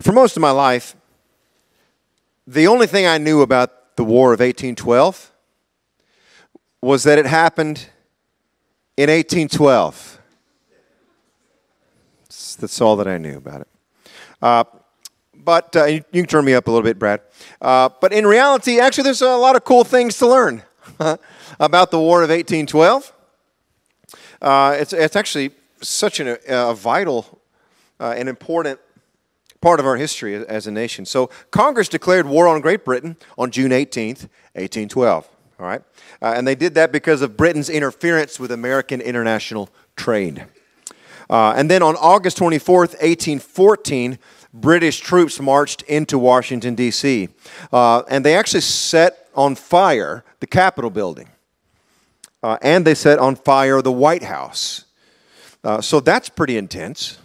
For most of my life, the only thing I knew about the War of 1812 was that it happened in 1812. That's all that I knew about it. But you can turn me up a little bit, Brad. But in reality, actually, there's a lot of cool things to learn about the War of 1812. It's actually such a vital and important part of our history as a nation. So Congress declared war on Great Britain on June 18th, 1812. All right? And they did that because of Britain's interference with American international trade. And then on August 24th, 1814, British troops marched into Washington, D.C. And they actually set on fire the Capitol building. And they set on fire the White House. So that's pretty intense,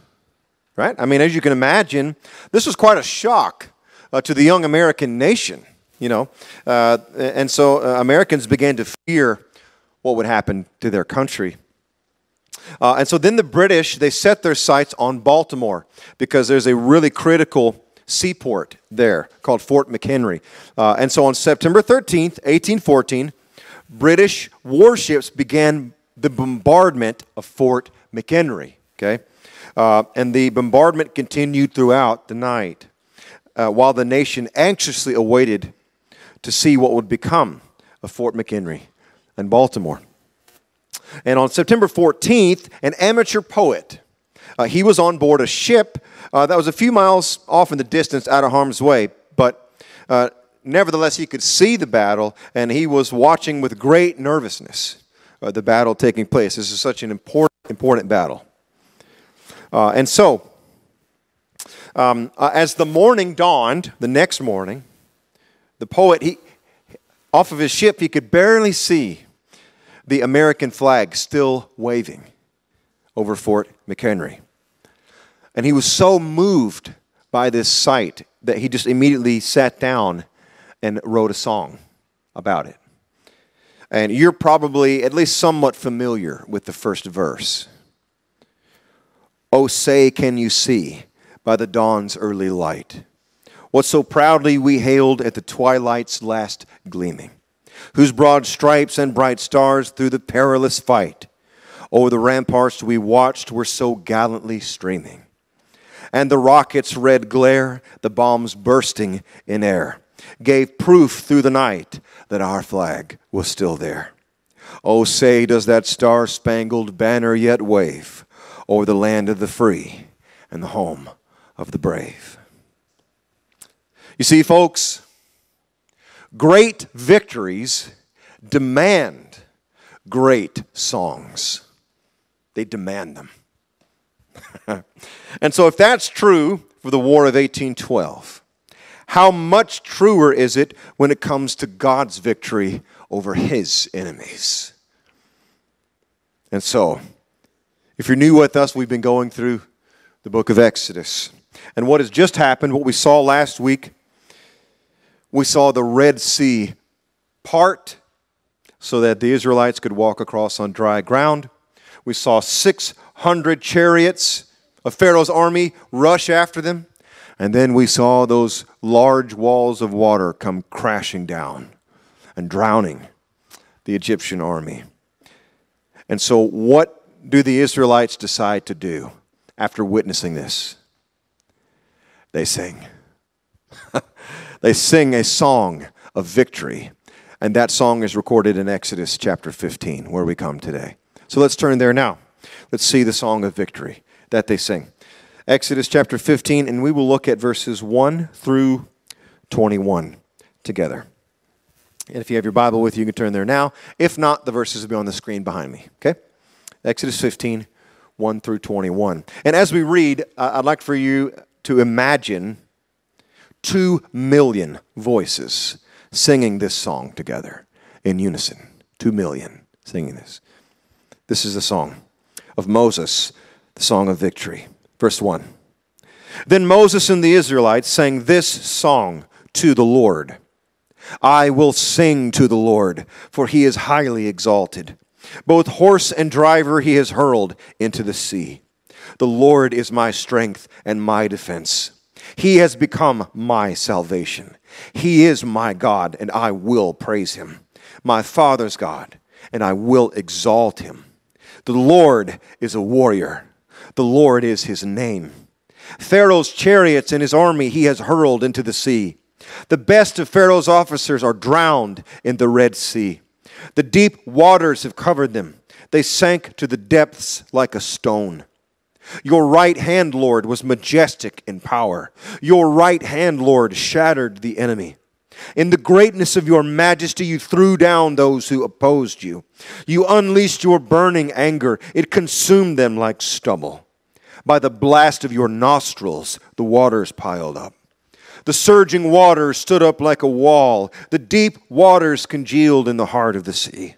right? I mean, as you can imagine, this was quite a shock to the young American nation, you know. And so Americans began to fear what would happen to their country. And so then the British, they set their sights on Baltimore because there's a really critical seaport there called Fort McHenry. And so on September 13th, 1814, British warships began the bombardment of Fort McHenry, okay? And the bombardment continued throughout the night while the nation anxiously awaited to see what would become of Fort McHenry and Baltimore. And on September 14th, an amateur poet, he was on board a ship that was a few miles off in the distance out of harm's way, but nevertheless, he could see the battle, and he was watching with great nervousness the battle taking place. This is such an important battle. And so, as the morning dawned, the next morning, the poet, off of his ship, he could barely see the American flag still waving over Fort McHenry. And he was so moved by this sight that he just immediately sat down and wrote a song about it. And you're probably at least somewhat familiar with the first verse. Oh, say can you see by the dawn's early light what so proudly we hailed at the twilight's last gleaming, whose broad stripes and bright stars through the perilous fight o'er the ramparts we watched were so gallantly streaming, and the rocket's red glare, the bombs bursting in air, gave proof through the night that our flag was still there. Oh, say does that star-spangled banner yet wave o'er the land of the free and the home of the brave. You see, folks, great victories demand great songs. They demand them. And so if that's true for the War of 1812, how much truer is it when it comes to God's victory over his enemies? And so, if you're new with us, we've been going through the book of Exodus. And what has just happened, what we saw last week, we saw the Red Sea part so that the Israelites could walk across on dry ground. We saw 600 chariots of Pharaoh's army rush after them. And then we saw those large walls of water come crashing down and drowning the Egyptian army. And so what do the Israelites decide to do after witnessing this? They sing. They sing a song of victory, and that song is recorded in Exodus chapter 15, where we come today. So let's turn there now. Let's see the song of victory that they sing. Exodus chapter 15, and we will look at verses 1 through 21 together. And if you have your Bible with you, you can turn there now. If not, the verses will be on the screen behind me, okay? Exodus 15, 1 through 21. And as we read, I'd like for you to imagine 2 million voices singing this song together in unison. 2 million singing this. This is the song of Moses, the song of victory. Verse 1. Then Moses and the Israelites sang this song to the Lord. I will sing to the Lord, for he is highly exalted. Both horse and driver he has hurled into the sea. The Lord is my strength and my defense. He has become my salvation. He is my God, and I will praise him. My Father's God, and I will exalt him. The Lord is a warrior. The Lord is his name. Pharaoh's chariots and his army he has hurled into the sea. The best of Pharaoh's officers are drowned in the Red Sea. The deep waters have covered them. They sank to the depths like a stone. Your right hand, Lord, was majestic in power. Your right hand, Lord, shattered the enemy. In the greatness of your majesty, you threw down those who opposed you. You unleashed your burning anger. It consumed them like stubble. By the blast of your nostrils, the waters piled up. The surging waters stood up like a wall. The deep waters congealed in the heart of the sea.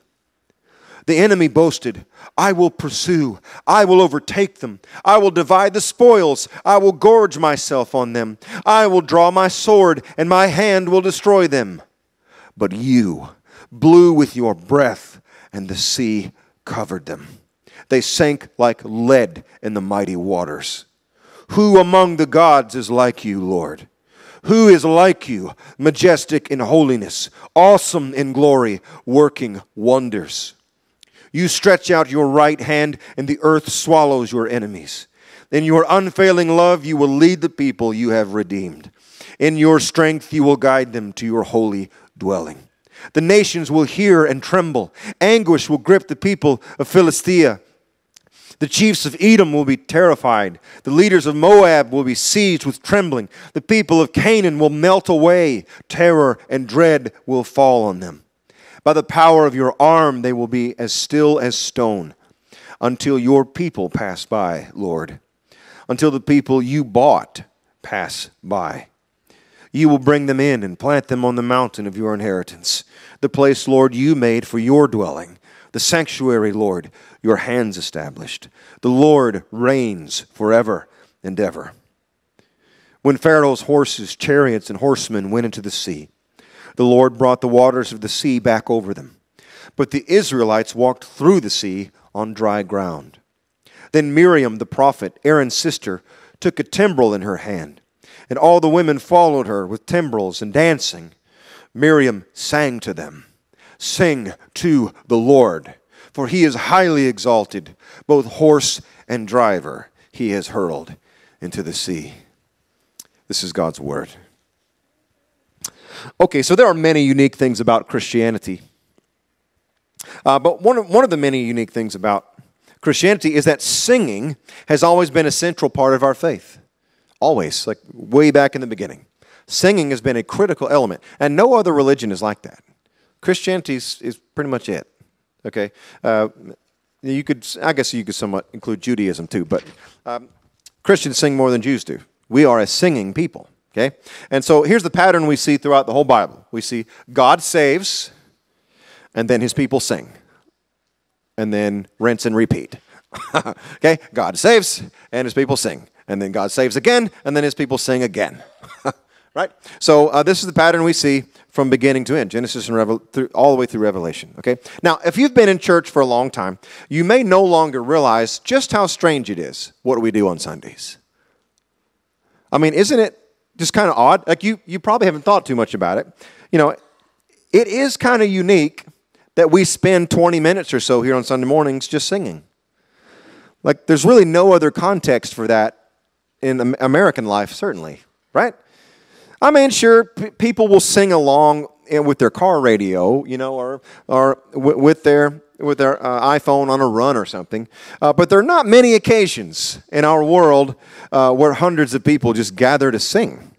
The enemy boasted, I will pursue, I will overtake them, I will divide the spoils, I will gorge myself on them, I will draw my sword, and my hand will destroy them. But you blew with your breath, and the sea covered them. They sank like lead in the mighty waters. Who among the gods is like you, Lord? Who is like you, majestic in holiness, awesome in glory, working wonders? You stretch out your right hand, and the earth swallows your enemies. In your unfailing love, you will lead the people you have redeemed. In your strength, you will guide them to your holy dwelling. The nations will hear and tremble. Anguish will grip the people of Philistia. The chiefs of Edom will be terrified. The leaders of Moab will be seized with trembling. The people of Canaan will melt away. Terror and dread will fall on them. By the power of your arm, they will be as still as stone until your people pass by, Lord, until the people you bought pass by. You will bring them in and plant them on the mountain of your inheritance, the place, Lord, you made for your dwelling, the sanctuary, Lord, your hands established. The Lord reigns forever and ever. When Pharaoh's horses, chariots, and horsemen went into the sea, the Lord brought the waters of the sea back over them. But the Israelites walked through the sea on dry ground. Then Miriam the prophet, Aaron's sister, took a timbrel in her hand, and all the women followed her with timbrels and dancing. Miriam sang to them, "Sing to the Lord, for he is highly exalted, both horse and driver he has hurled into the sea." This is God's word. Okay, so there are many unique things about Christianity. But one of the many unique things about Christianity is that singing has always been a central part of our faith. Always, like way back in the beginning. Singing has been a critical element, and no other religion is like that. Christianity is pretty much it, okay? You could, I guess you could somewhat include Judaism too, but Christians sing more than Jews do. We are a singing people. Okay? And so here's the pattern we see throughout the whole Bible. We see God saves, and then his people sing. And then rinse and repeat. Okay? God saves, and his people sing. And then God saves again, and then his people sing again. Right? So this is the pattern we see from beginning to end, Genesis and all the way through Revelation. Okay? Now, if you've been in church for a long time, you may no longer realize just how strange it is what we do on Sundays. I mean, isn't it just kind of odd? Like you probably haven't thought too much about it. You know, it is kind of unique that we spend 20 minutes or so here on Sunday mornings just singing. Like, there's really no other context for that in American life, certainly, right? I mean, sure, people will sing along with their car radio, you know, or with their iPhone on a run or something. But there are not many occasions in our world where hundreds of people just gather to sing.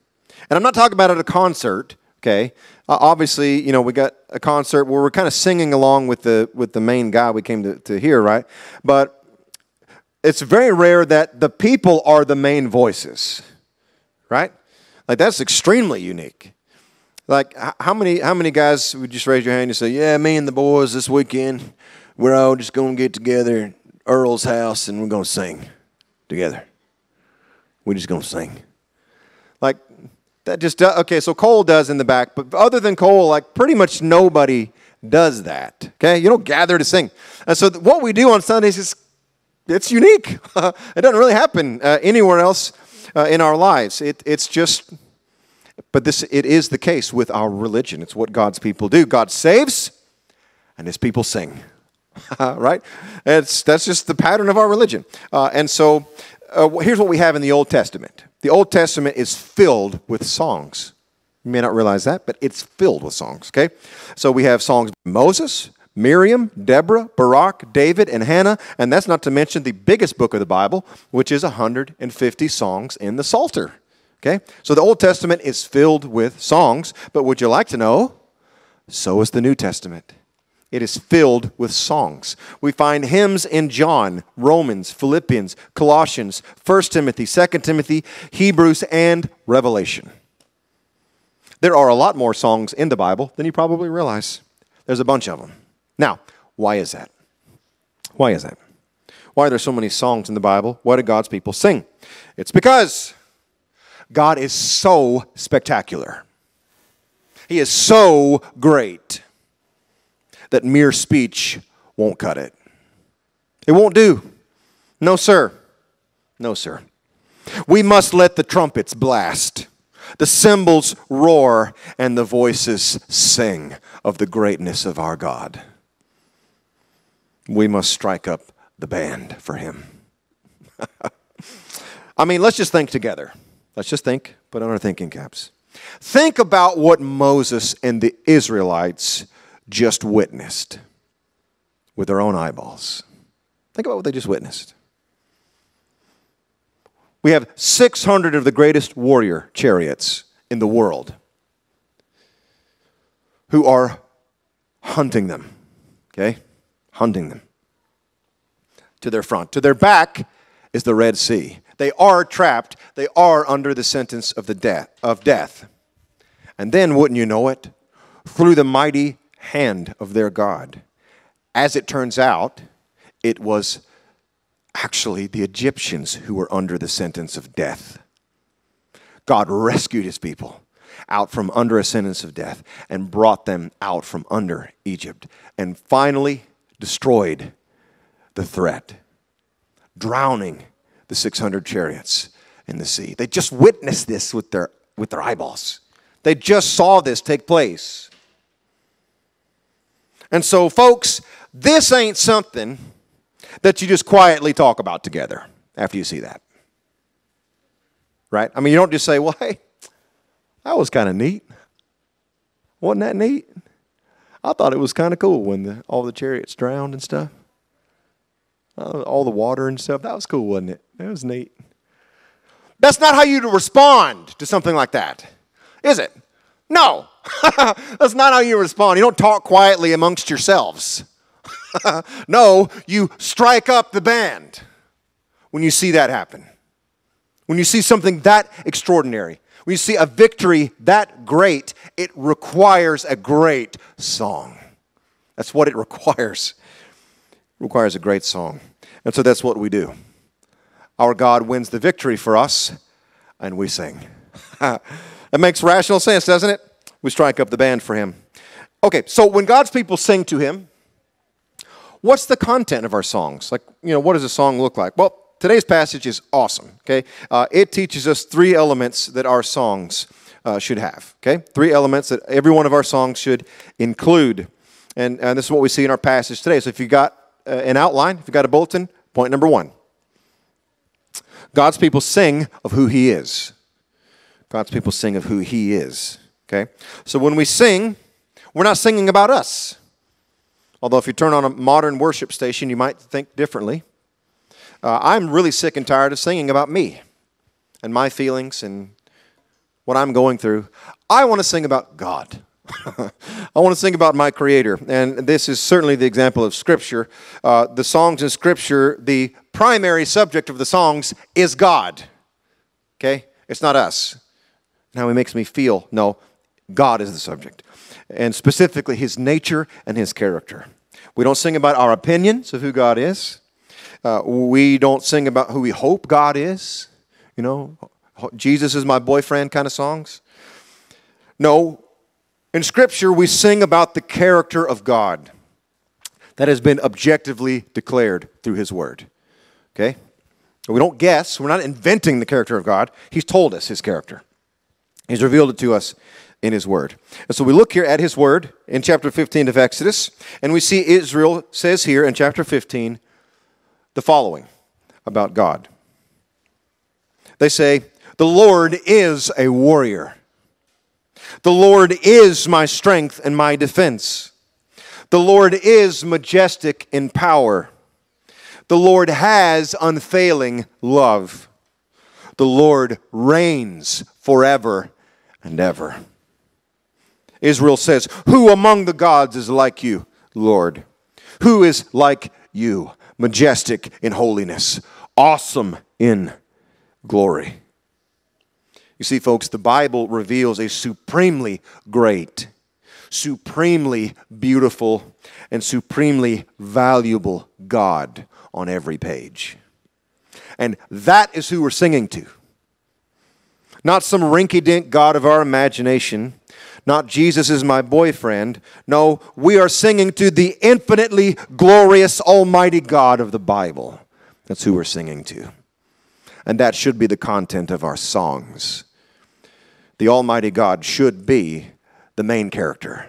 And I'm not talking about at a concert, okay? Obviously, you know, we got a concert where we're kind of singing along with the main guy we came to hear, right? But it's very rare that the people are the main voices, right? Like, that's extremely unique. Like, how many guys would just raise your hand and say, yeah, me and the boys this weekend, we're all just going to get together at Earl's house and we're going to sing together. We're just going to sing. Like, that just does, okay, so Cole does in the back, but other than Cole, like, pretty much nobody does that, okay? You don't gather to sing. And so what we do on Sundays is, it's unique. It doesn't really happen anywhere else in our lives. It's just, but this, it is the case with our religion. It's what God's people do. God saves, and His people sing, right? That's just the pattern of our religion. And so here's what we have in the Old Testament. The Old Testament is filled with songs. You may not realize that, but it's filled with songs, okay? So we have songs by Moses, Miriam, Deborah, Barak, David, and Hannah, and that's not to mention the biggest book of the Bible, which is 150 songs in the Psalter, okay? So the Old Testament is filled with songs, but would you like to know? So is the New Testament. It is filled with songs. We find hymns in John, Romans, Philippians, Colossians, 1 Timothy, 2 Timothy, Hebrews, and Revelation. There are a lot more songs in the Bible than you probably realize. There's a bunch of them. Now, why is that? Why is that? Why are there so many songs in the Bible? Why do God's people sing? It's because God is so spectacular. He is so great that mere speech won't cut it. It won't do. No, sir. No, sir. We must let the trumpets blast, the cymbals roar, and the voices sing of the greatness of our God. We must strike up the band for Him. I mean, let's just think together. Let's just think, put on our thinking caps. Think about what Moses and the Israelites just witnessed with their own eyeballs. Think about what they just witnessed. We have 600 of the greatest warrior chariots in the world who are hunting them, okay? Hunting them to their front. To their back is the Red Sea. They are trapped. They are under the sentence of death. And then, wouldn't you know it, through the mighty hand of their God. As it turns out, it was actually the Egyptians who were under the sentence of death. God rescued His people out from under a sentence of death and brought them out from under Egypt and finally destroyed the threat, drowning the 600 chariots in the sea. They just witnessed this with their eyeballs. They just saw this take place. And so, folks, this ain't something that you just quietly talk about together after you see that, right? I mean, you don't just say, well, hey, that was kind of neat. Wasn't that neat? I thought it was kind of cool when all the chariots drowned and stuff. All the water and stuff. That was cool, wasn't it? That was neat. That's not how you respond to something like that, is it? No. That's not how you respond. You don't talk quietly amongst yourselves. No, you strike up the band when you see that happen. When you see something that extraordinary, when you see a victory that great, it requires a great song. That's what it requires. It requires a great song. And so that's what we do. Our God wins the victory for us, and we sing. That makes rational sense, doesn't it? We strike up the band for Him. Okay, so when God's people sing to Him, what's the content of our songs? Like, you know, what does a song look like? Well, today's passage is awesome, okay? It teaches us three elements that our songs should have, okay? Three elements that every one of our songs should include. And this is what we see in our passage today. So if you got an outline, if you got a bulletin, point number one. God's people sing of who He is. God's people sing of who He is, okay? So when we sing, we're not singing about us. Although if you turn on a modern worship station, you might think differently. I'm really sick and tired of singing about me and my feelings and what I'm going through. I want to sing about God. I want to sing about my Creator. And this is certainly the example of Scripture. The songs in Scripture, the primary subject of the songs is God. Okay? It's not us. And how He makes me feel. No, God is the subject. And specifically His nature and His character. We don't sing about our opinions of who God is. We don't sing about who we hope God is. You know, Jesus is my boyfriend kind of songs. No, in Scripture we sing about the character of God that has been objectively declared through His Word. Okay? We don't guess. We're not inventing the character of God. He's told us his character. He's revealed it to us in his word. And so we look here at his word in chapter 15 of Exodus, and we see Israel says here in chapter 15 the following about God. They say, "The Lord is a warrior. The Lord is my strength and my defense. The Lord is majestic in power. The Lord has unfailing love. The Lord reigns forever and ever." Israel says, "Who among the gods is like you, Lord? Who is like you, majestic in holiness, awesome in glory?" You see, folks, the Bible reveals a supremely great, supremely beautiful, and supremely valuable God on every page. And that is who we're singing to. Not some rinky-dink God of our imagination. Not Jesus is my boyfriend. No, we are singing to the infinitely glorious almighty God of the Bible. That's who we're singing to. And that should be the content of our songs. The almighty God should be the main character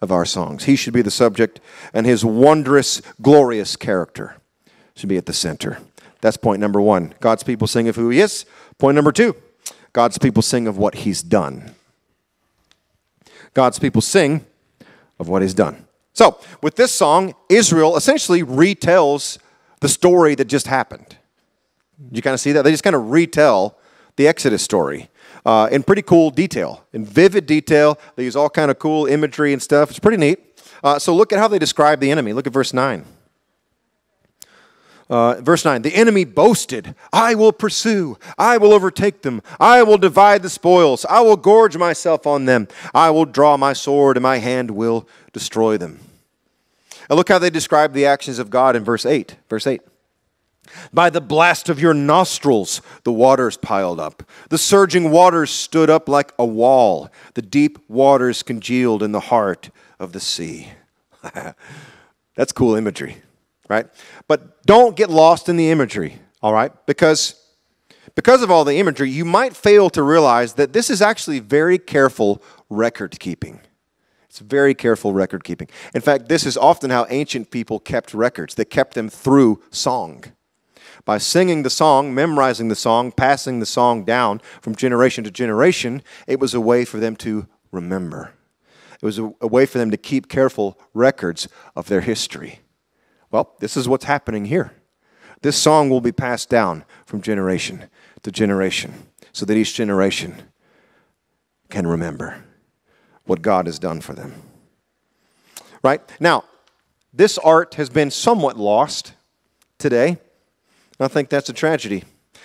of our songs. He should be the subject, and his wondrous, glorious character should be at the center. That's point number one. God's people sing of who he is. Point number two, God's people sing of what he's done. God's people sing of what he's done. So, with this song, Israel essentially retells the story that just happened. You kind of see that? They just kind of retell the Exodus story in pretty cool detail, in vivid detail. They use all kind of cool imagery and stuff. It's pretty neat. So look at how they describe the enemy. Look at verse 9. Verse 9, the enemy boasted, "I will pursue, I will overtake them, I will divide the spoils, I will gorge myself on them, I will draw my sword, and my hand will destroy them." And look how they describe the actions of God in verse 8. Verse 8, "By the blast of your nostrils the waters piled up, the surging waters stood up like a wall, the deep waters congealed in the heart of the sea." That's cool imagery. Right? But don't get lost in the imagery, all right? Because of all the imagery, you might fail to realize that this is actually very careful record keeping. It's very careful record keeping. In fact, this is often how ancient people kept records. They kept them through song. By singing the song, memorizing the song, passing the song down from generation to generation, it was a way for them to remember. It was a way for them to keep careful records of their history. Well, this is what's happening here. This song will be passed down from generation to generation so that each generation can remember what God has done for them. Right? Now, this art has been somewhat lost today, and I think that's a tragedy.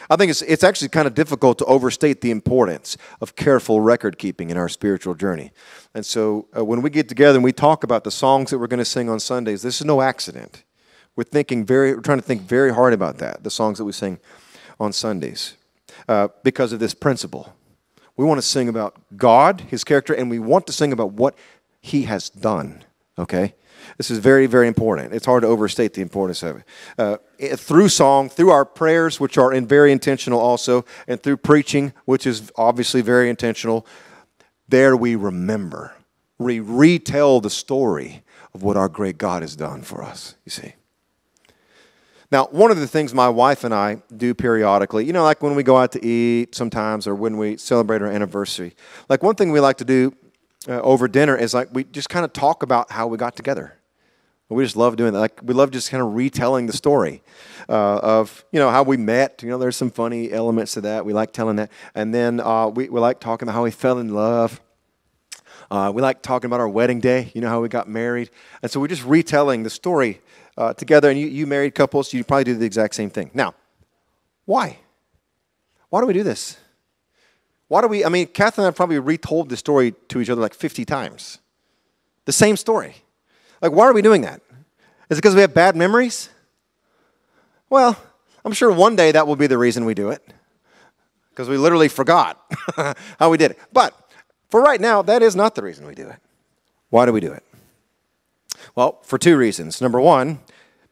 I think it's actually kind of difficult to overstate the importance of careful record keeping in our spiritual journey. And so when we get together and we talk about the songs that we're going to sing on Sundays, this is no accident. We're trying to think very hard about that, the songs that we sing on Sundays, because of this principle. We want to sing about God, his character, and we want to sing about what he has done, okay? This is very, very important. It's hard to overstate the importance of it. Through song, through our prayers, which are very intentional also, and through preaching, which is obviously very intentional, there we remember. We retell the story of what our great God has done for us, you see. Now, one of the things my wife and I do periodically, you know, like when we go out to eat sometimes or when we celebrate our anniversary, like one thing we like to do over dinner is like we just kind of talk about how we got together. We just love doing that. Like we love just kind of retelling the story of, you know, how we met. You know, there's some funny elements to that. We like telling that. And then we like talking about how we fell in love. We like talking about our wedding day, you know, how we got married. And so we're just retelling the story together. And you married couples, you probably do the exact same thing. Now, why? Why do we do this? Why do we, I mean, Kath and I probably retold the story to each other like 50 times. The same story. Like, why are we doing that? Is it because we have bad memories? Well, I'm sure one day that will be the reason we do it. Because we literally forgot how we did it. But for right now, that is not the reason we do it. Why do we do it? Well, for two reasons. Number one,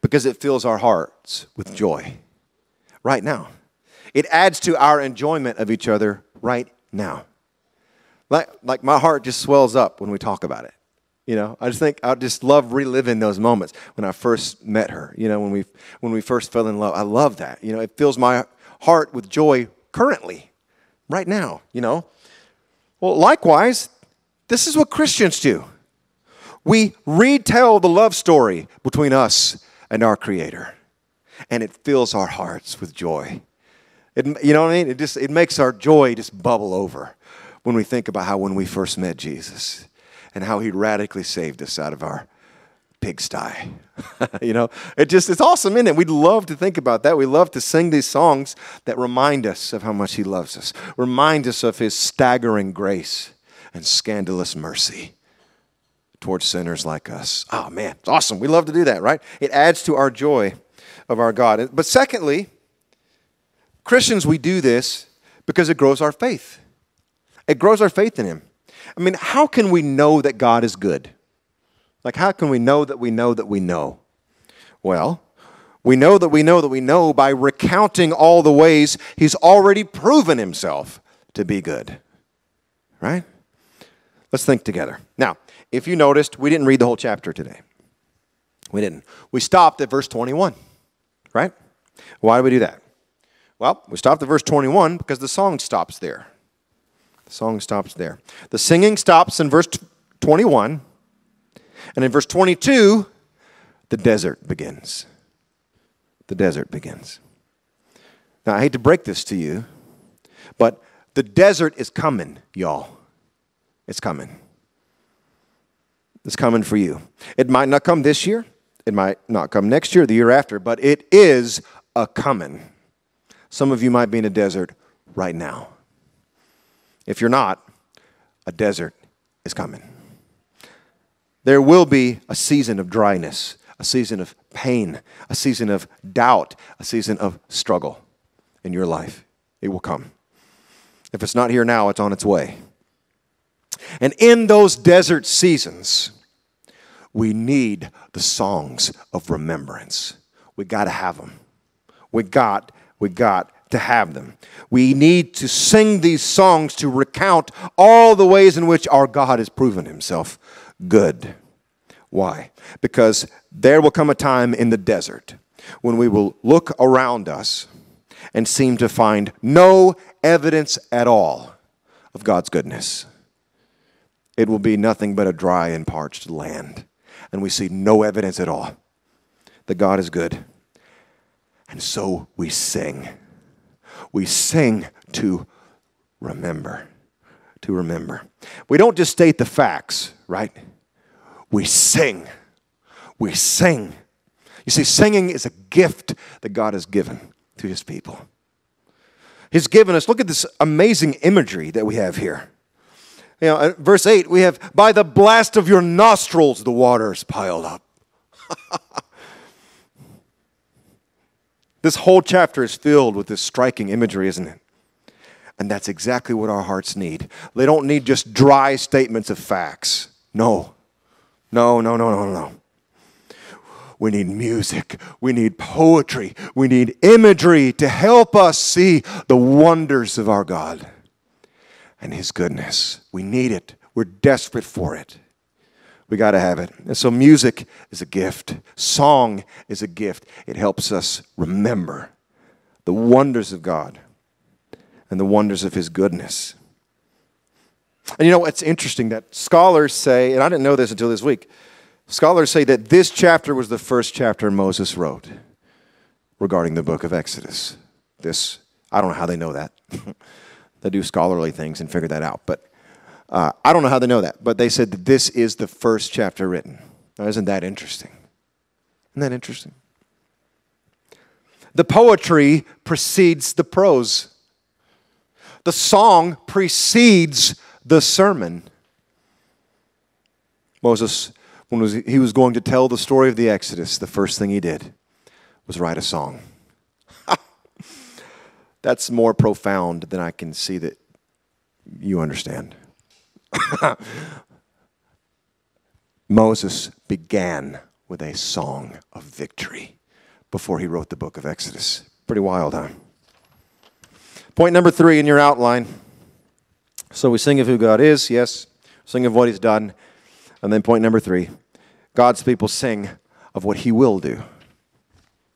because it fills our hearts with joy. Right now. It adds to our enjoyment of each other right now. Like my heart just swells up when we talk about it. You know, I just think I just love reliving those moments when I first met her. You know, when we first fell in love. I love that. You know, it fills my heart with joy currently, right now, you know. Well, likewise, this is what Christians do. We retell the love story between us and our Creator, and it fills our hearts with joy. You know what I mean? It makes our joy just bubble over when we think about how when we first met Jesus and how He radically saved us out of our pigsty. You know, it's awesome, isn't it? We'd love to think about that. We love to sing these songs that remind us of how much He loves us, remind us of His staggering grace and scandalous mercy towards sinners like us. Oh, man, it's awesome. We love to do that, right? It adds to our joy of our God. But secondly, Christians, we do this because it grows our faith. It grows our faith in Him. I mean, how can we know that God is good? Like, how can we know that we know that we know? Well, we know that we know that we know by recounting all the ways He's already proven Himself to be good, right? Let's think together. Now, if you noticed, we didn't read the whole chapter today. We didn't. We stopped at verse 21, right? Why do we do that? Well, we stopped at verse 21 because the song stops there. The song stops there. The singing stops in verse 21. And in verse 22, the desert begins. The desert begins. Now, I hate to break this to you, but the desert is coming, y'all. It's coming. It's coming for you. It might not come this year. It might not come next year, the year after, but it is a coming. Some of you might be in a desert right now. If you're not, a desert is coming. There will be a season of dryness, a season of pain, a season of doubt, a season of struggle in your life. It will come. If it's not here now, it's on its way. And in those desert seasons, we need the songs of remembrance. We got to have them. We got to have them. We need to sing these songs to recount all the ways in which our God has proven Himself good. Why? Because there will come a time in the desert when we will look around us and seem to find no evidence at all of God's goodness. It will be nothing but a dry and parched land, and we see no evidence at all that God is good. And so we sing. We sing to remember. To remember. We don't just state the facts, right? We sing. We sing. You see, singing is a gift that God has given to His people. He's given us, look at this amazing imagery that we have here. You know, verse 8, we have, by the blast of your nostrils, the waters piled up. This whole chapter is filled with this striking imagery, isn't it? And that's exactly what our hearts need. They don't need just dry statements of facts. No. No, no, no, no, no. We need music. We need poetry. We need imagery to help us see the wonders of our God and His goodness. We need it. We're desperate for it. We got to have it. And so music is a gift. Song is a gift. It helps us remember the wonders of God and the wonders of His goodness. And you know, it's interesting that scholars say, and I didn't know this until this week, scholars say that this chapter was the first chapter Moses wrote regarding the book of Exodus. This, I don't know how they know that. They do scholarly things and figure that out, but I don't know how they know that, but they said that this is the first chapter written. Now, isn't that interesting? Isn't that interesting? The poetry precedes the prose. The song precedes the sermon. Moses, when he was going to tell the story of the Exodus, the first thing he did was write a song. That's more profound than I can see that you understand. Moses began with a song of victory before he wrote the book of Exodus. Pretty wild, huh? Point number 3 in your outline. So we sing of who God is, yes. Sing of what he's done. And then point number 3, God's people sing of what he will do.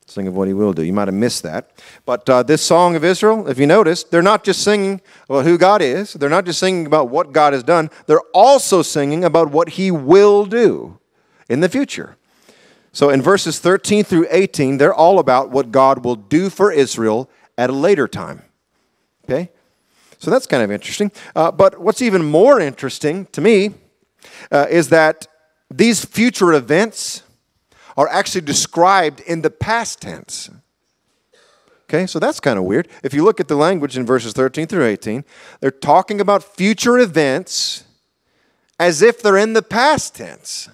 Sing of what he will do. You might have missed that. But this song of Israel, if you notice, they're not just singing about who God is. They're not just singing about what God has done. They're also singing about what he will do in the future. So in verses 13 through 18, they're all about what God will do for Israel at a later time. Okay? So that's kind of interesting. But what's even more interesting to me is that these future events are actually described in the past tense. Okay, so that's kind of weird. If you look at the language in verses 13 through 18, they're talking about future events as if they're in the past tense.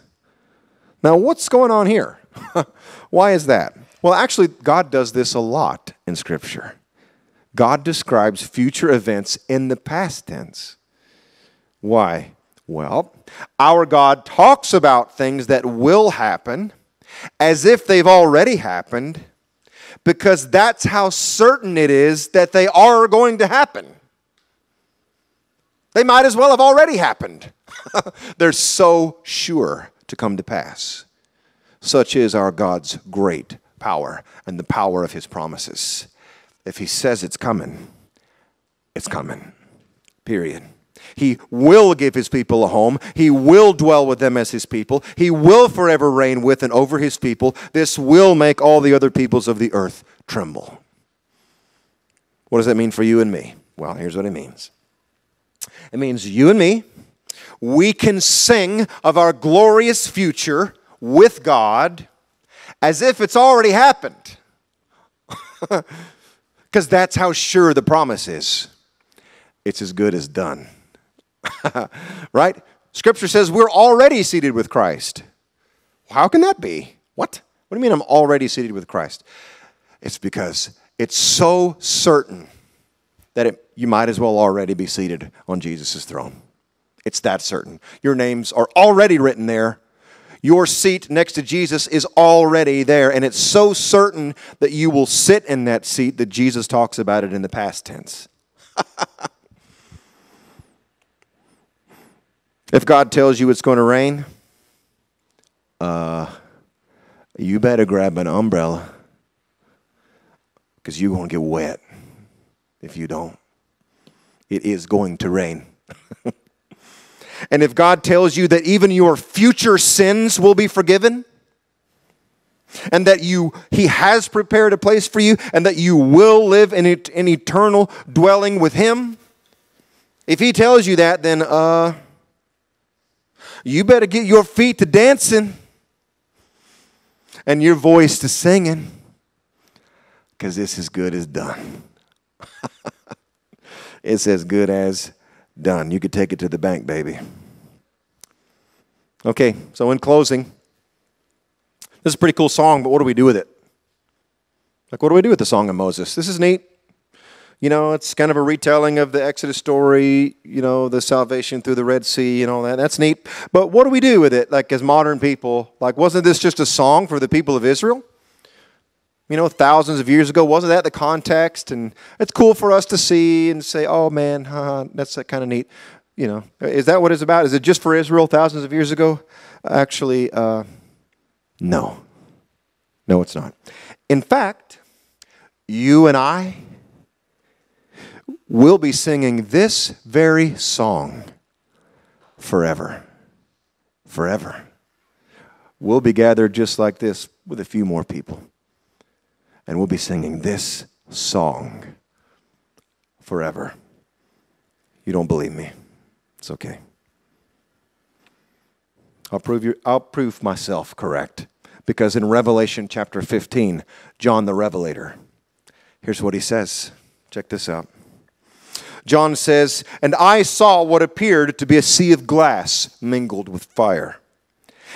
Now, what's going on here? Why is that? Well, actually, God does this a lot in Scripture. God describes future events in the past tense. Why? Well, our God talks about things that will happen as if they've already happened, because that's how certain it is that they are going to happen. They might as well have already happened. They're so sure to come to pass. Such is our God's great power and the power of his promises. If he says it's coming, period. He will give his people a home. He will dwell with them as his people. He will forever reign with and over his people. This will make all the other peoples of the earth tremble. What does that mean for you and me? Well, here's what it means. It means you and me, we can sing of our glorious future with God as if it's already happened. Because that's how sure the promise is. It's as good as done. Right? Scripture says we're already seated with Christ. How can that be? What? What do you mean I'm already seated with Christ? It's because it's so certain that you might as well already be seated on Jesus' throne. It's that certain. Your names are already written there. Your seat next to Jesus is already there, and it's so certain that you will sit in that seat that Jesus talks about it in the past tense. If God tells you it's going to rain, you better grab an umbrella, because you're going to get wet if you don't. It is going to rain. And if God tells you that even your future sins will be forgiven, and that he has prepared a place for you, and that you will live in an eternal dwelling with him, if he tells you that, then you better get your feet to dancing and your voice to singing, because this is good as done. It's as good as done. You could take it to the bank, baby. Okay, so in closing, this is a pretty cool song, but what do we do with it? Like, what do we do with the Song of Moses? This is neat. You know, it's kind of a retelling of the Exodus story, you know, the salvation through the Red Sea and all that. That's neat. But what do we do with it, like, as modern people? Like, wasn't this just a song for the people of Israel? You know, thousands of years ago, wasn't that the context? And it's cool for us to see and say, oh, man, that's kind of neat. You know, is that what it's about? Is it just for Israel thousands of years ago? Actually, no. No, it's not. In fact, you and I will be singing this very song forever. Forever. We'll be gathered just like this with a few more people. And we'll be singing this song forever. You don't believe me. It's okay. I'll prove myself correct. Because in Revelation chapter 15, John the Revelator, here's what he says. Check this out. John says, "And I saw what appeared to be a sea of glass mingled with fire.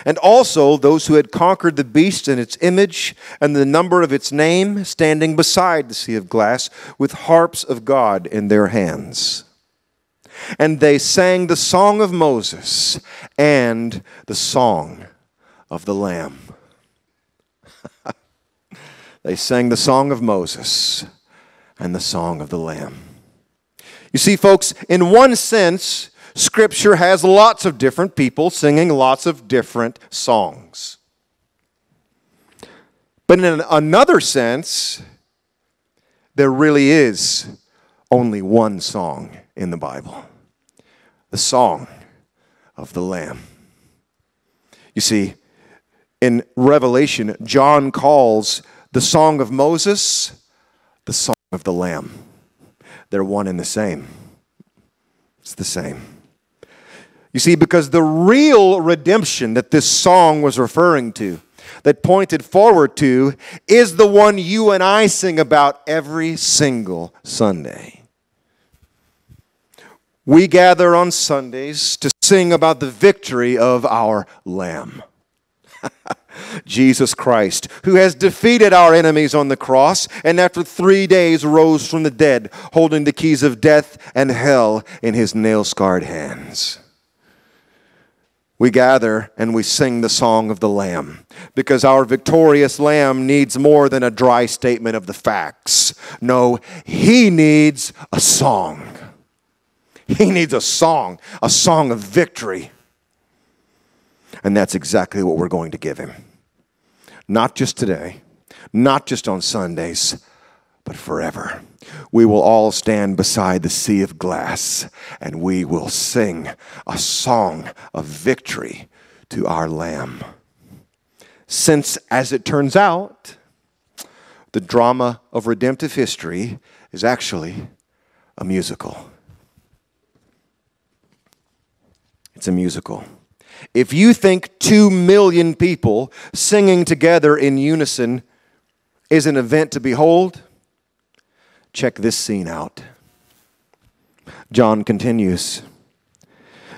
And also those who had conquered the beast and its image and the number of its name, standing beside the sea of glass with harps of God in their hands. And they sang the song of Moses and the song of the Lamb." They sang the song of Moses and the song of the Lamb. You see, folks, in one sense, Scripture has lots of different people singing lots of different songs. But in another sense, there really is only one song in the Bible. The song of the Lamb. You see, in Revelation, John calls the song of Moses the song of the Lamb. They're one and the same. It's the same. You see, because the real redemption that this song was referring to, that pointed forward to, is the one you and I sing about every single Sunday. We gather on Sundays to sing about the victory of our Lamb, Jesus Christ, who has defeated our enemies on the cross and after 3 days rose from the dead, holding the keys of death and hell in his nail-scarred hands. We gather and we sing the song of the Lamb because our victorious Lamb needs more than a dry statement of the facts. No, he needs a song. He needs a song of victory. And that's exactly what we're going to give him. Not just today, not just on Sundays, but forever. We will all stand beside the sea of glass, and we will sing a song of victory to our Lamb. Since, as it turns out, the drama of redemptive history is actually a musical. It's a musical. If you think 2 million people singing together in unison is an event to behold, check this scene out. John continues.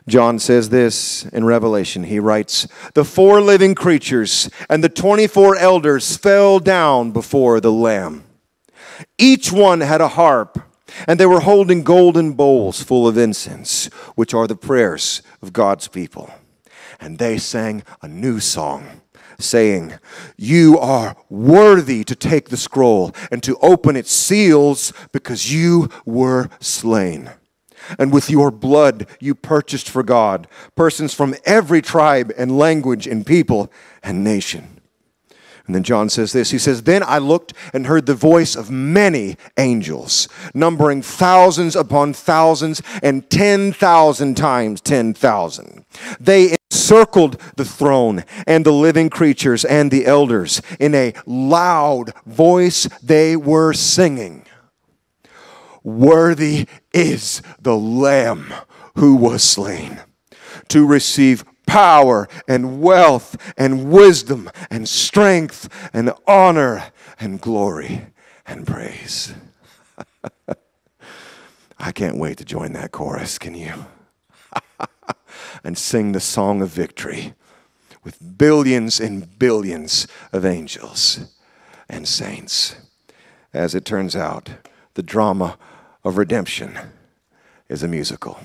John says this in Revelation. He writes, "The four living creatures and the 24 elders fell down before the Lamb. Each one had a harp, and they were holding golden bowls full of incense, which are the prayers of God's people. And they sang a new song, saying, 'You are worthy to take the scroll and to open its seals, because you were slain. And with your blood you purchased for God persons from every tribe and language and people and nation.'" And then John says this. He says, "Then I looked and heard the voice of many angels, numbering thousands upon thousands and 10,000 times 10,000. They encircled the throne and the living creatures and the elders. In a loud voice they were singing, 'Worthy is the Lamb who was slain to receive power and wealth and wisdom and strength and honor and glory and praise.'" I can't wait to join that chorus, can you? And sing the song of victory with billions and billions of angels and saints. As it turns out, the drama of redemption is a musical.